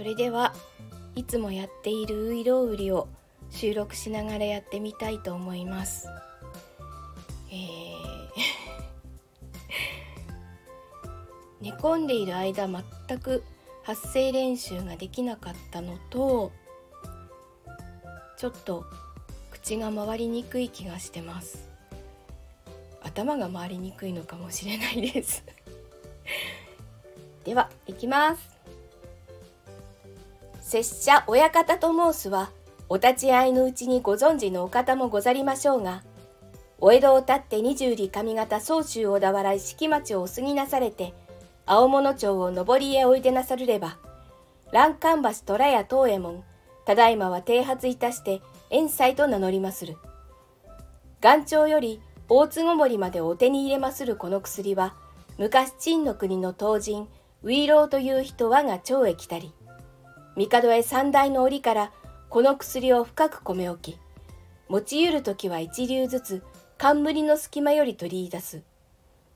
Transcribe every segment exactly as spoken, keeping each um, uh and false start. それではいつもやっているういろうりを収録しながらやってみたいと思います。えー、寝込んでいる間全く発声練習ができなかったのと、ちょっと口が回りにくい気がしてます。頭が回りにくいのかもしれないですでは、いきます。拙者親方と申すは、お立ち会いのうちにご存知のお方もござりましょうが、お江戸をたって二十里上方総州小田原敷町をお過ぎなされて、青物町を上りへおいでなさるれば、欄干橋虎屋東右衛門、ただいまは剃髪いたして遠斎と名乗りまする。岩頂より大坪森までお手に入れまするこの薬は、昔陳の国の唐人ウイローという人はが町へ来たり、帝へ三代の折からこの薬を深く米置き、持ちゆるときは一粒ずつ冠の隙間より取り出す。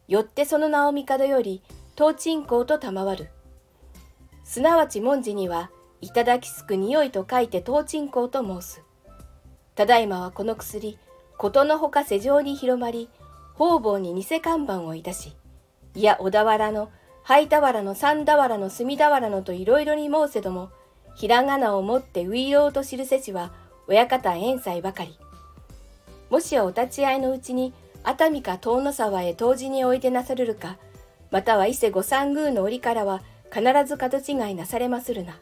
よってその名を帝より唐鎮香と賜る。すなわち文字には、いただきすく匂いと書いて唐鎮香と申す。ただいまはこの薬、ことのほか世上に広まり、方々に偽看板をいたし、いや小田原の、灰田原の、三田原の、隅田原のといろいろに申せども、ひらがなをもってういろうと記せしは、親方遠斎ばかり。もしはお立ち会いのうちに、熱海か遠野沢へ当時においでなさるるか、または伊勢御三宮の折からは、必ず角違いなされまするな。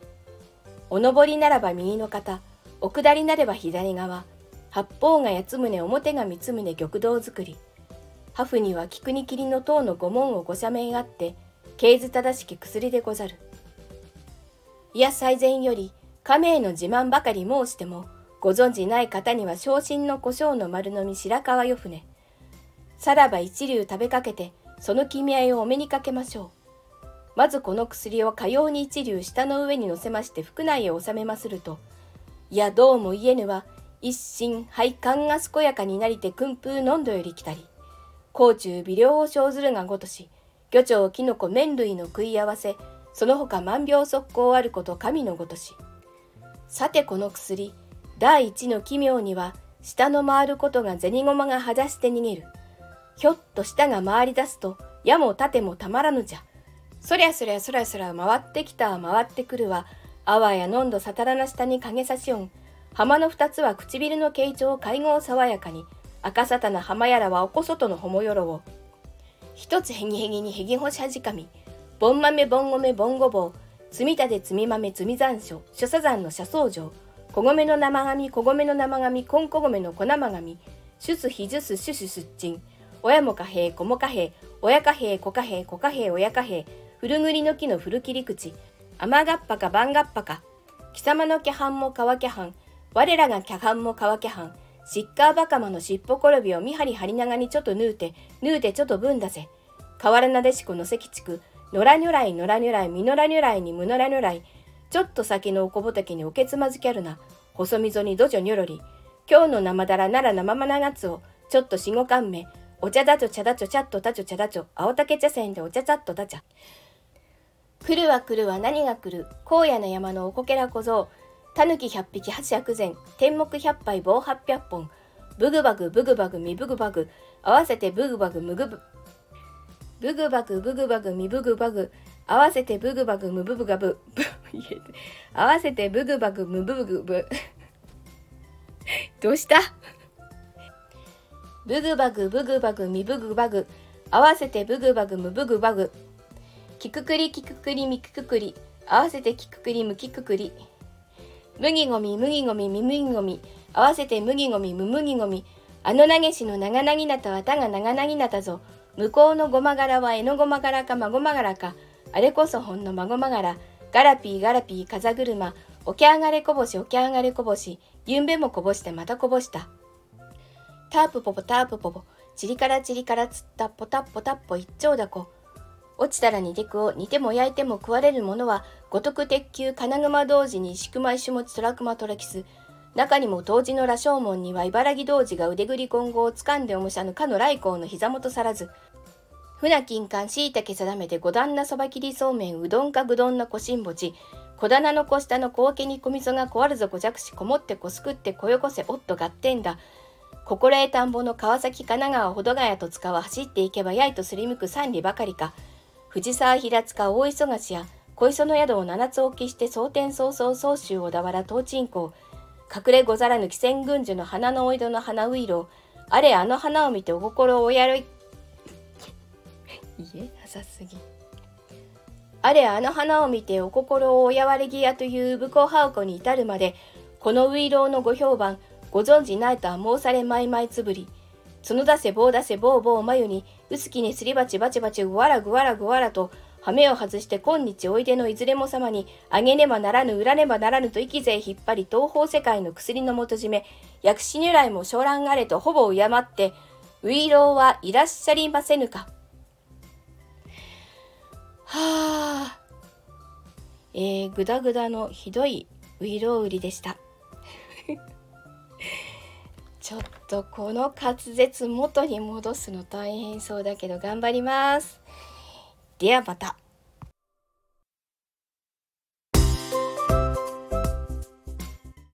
お上りならば右の方、お下りなれば左側、八方が八つ胸、表が三つ胸、玉堂作り。破風には菊に霧の塔の御門を御社名あって、経図正しき薬でござる。いや最前より、亀への自慢ばかり申しても、ご存じない方には昇進の胡椒の丸飲み白川よ船。さらば一流食べかけて、その気味合いをお目にかけましょう。まずこの薬をかように一流舌の上に乗せまして腹内へ収めますると、いやどうも言えぬは、一心肺管が健やかになりて訓風のんどより来たり、甲虫微量を生ずるがごとし、魚鳥キノコ麺類の食い合わせ、その他万病速攻あること神のごとし。さてこの薬、第一の奇妙には、舌の回ることが銭駒がはだして逃げる。ひょっと舌が回り出すと、矢も盾もたまらぬじゃ。そりゃそりゃそりゃそりゃ回ってきた回ってくるは、あわやのんどさたらな舌に影差し音。浜の二つは唇の形状を会合爽やかに、赤さたな浜やらはおこそとのほもよろを。一つへぎへぎにへぎほしはじかみ、ぼんまめぼんごめぼんごぼう、積みたて積みまめ積み残暑、諸砂山の車窓上、こごめの生紙、こごめの生紙、こんこごめのこなまがみ、しゅすひじゅすしゅしゅすっちん、親もかへい、こもかへい、親かへい、こかへい、こかへい、親かへい、ふるぐりの木のふるきり口、あまがっぱかばんがっぱか、貴様のきゃはんもかわきゃはん、我らがきゃはんもかわきゃはん、しっかーばかまのしっぽころびをみはりはりながにちょっとぬうて、ぬうてちょっとぶんだせ。かわらなでしこのせきちく、のらにょらいのらにょらい、みのらにょらいにむのらにょらい、ちょっと先のおこぼたきにおけつまずきゃるな、細溝にどじょにょろり、今日の生だらなら生まながつを、ちょっとしごかんめ、お茶だちょ茶だちょちゃっとたちょ茶だちょ、青竹茶せんでお茶ちゃっとたちゃ。来るは来るは何が来る、荒野の山のおこけら小僧、たぬき百匹八百膳、天目百杯棒八百本、ブグバグブグバグミブグバグ、合わせてブグバグムグブ、ブグバグブグバグミブグバグ、合わせてブグバグムブブガブ、合わせてブグバグムブブグブ、どうしたブグバグブグバグミブグバグ、合わせてブグバグムブグバグ、キククリキククリミキククリ、合わせてキククリムキククリ、麦ごみ麦ごみみ麦ごみ、合わせて麦ごみむ麦ごみ、あのなげしの長なぎなたはたが長なぎなたぞ、向こうのごまがらはえのごまがらかまごまがらか、あれこそほんのまごまがら、ガラピーガラピー風車、おきゃあがれこぼしおきゃあがれこぼし、ゆんべもこぼしてまたこぼした。タープポポタープポポ、ちりからちりからつったポタッポタッポ一丁だこ、落ちたら煮てくを煮ても焼いても食われるものは、五徳鉄球金熊童子に宿米種持虎熊トラキス、中にも当時の羅生門には茨城童子が腕ぐり金剛をつかんでおむしゃぬかの来光の膝元さらず、船金柑しいたけ定めて五段なそば切りそうめんうどんかぐどんなこしんぼち、小棚の小下の小桶に小溝が壊るぞ小弱しこもってこすくってこよこせおっとがってんだ。心得田んぼの川崎神奈川保土ヶ谷戸塚は走っていけばやいとすりむく三里ばかりか。藤沢平塚大磯菓子や小磯の宿を七つ置きして蒼天早々総州小田原東鎮港隠れござらぬ紀仙軍樹の花のおいどの花ういろうあれあの花を見てお心をおやるい言えなさすぎあれあの花を見てお心をおやわれぎやという武功はおこに至るまでこのういろうのご評判ご存じないとは申されまいまいつぶりその出せ棒出せぼうぼうまゆにうすきにすりばちばちばちぐわらぐわらぐわらと羽目を外して今日おいでのいずれも様にあげねばならぬ売らねばならぬと息勢引っ張り東方世界の薬の元締め薬師如来も将来あれとほぼ敬ってういろうはいらっしゃりませぬか。はあ、えー、ぐだぐだのひどいういろう売りでした。ちょっとこの滑舌元に戻すの大変そうだけど頑張ります。ではまた。